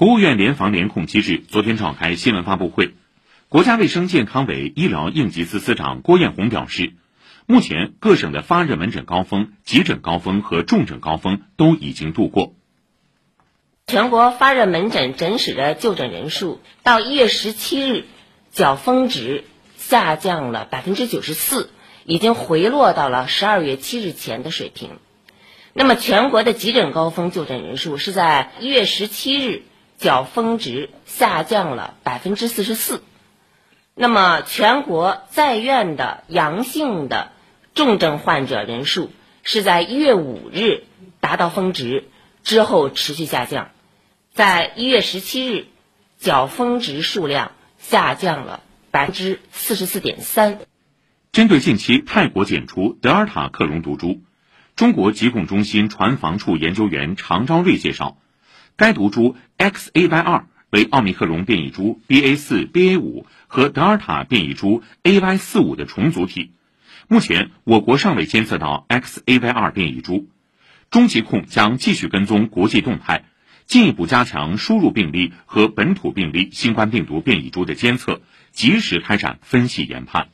国务院联防联控机制昨天召开新闻发布会，国家卫生健康委医疗应急司司长郭艳红表示，目前各省的发热门诊高峰、急诊高峰和重症高峰都已经度过。全国发热门诊诊室的就诊人数到1月17日较峰值下降了94%，已经回落到了12月7日前的水平。那么全国的急诊高峰就诊人数是在1月17日较峰值下降了44%。那么全国在院的阳性的重症患者人数是在1月5日达到峰值之后持续下降，在1月17日较峰值数量下降了44.3%。针对近期泰国检出德尔塔克隆毒株，中国疾控中心传防处研究员常昭瑞介绍，该毒株 XAY2 为奥密克戎变异株 BA4、BA5 和德尔塔变异株 AY45 的重组体。目前，我国尚未监测到 XAY2 变异株。中疾控将继续跟踪国际动态，进一步加强输入病例和本土病例新冠病毒变异株的监测，及时开展分析研判。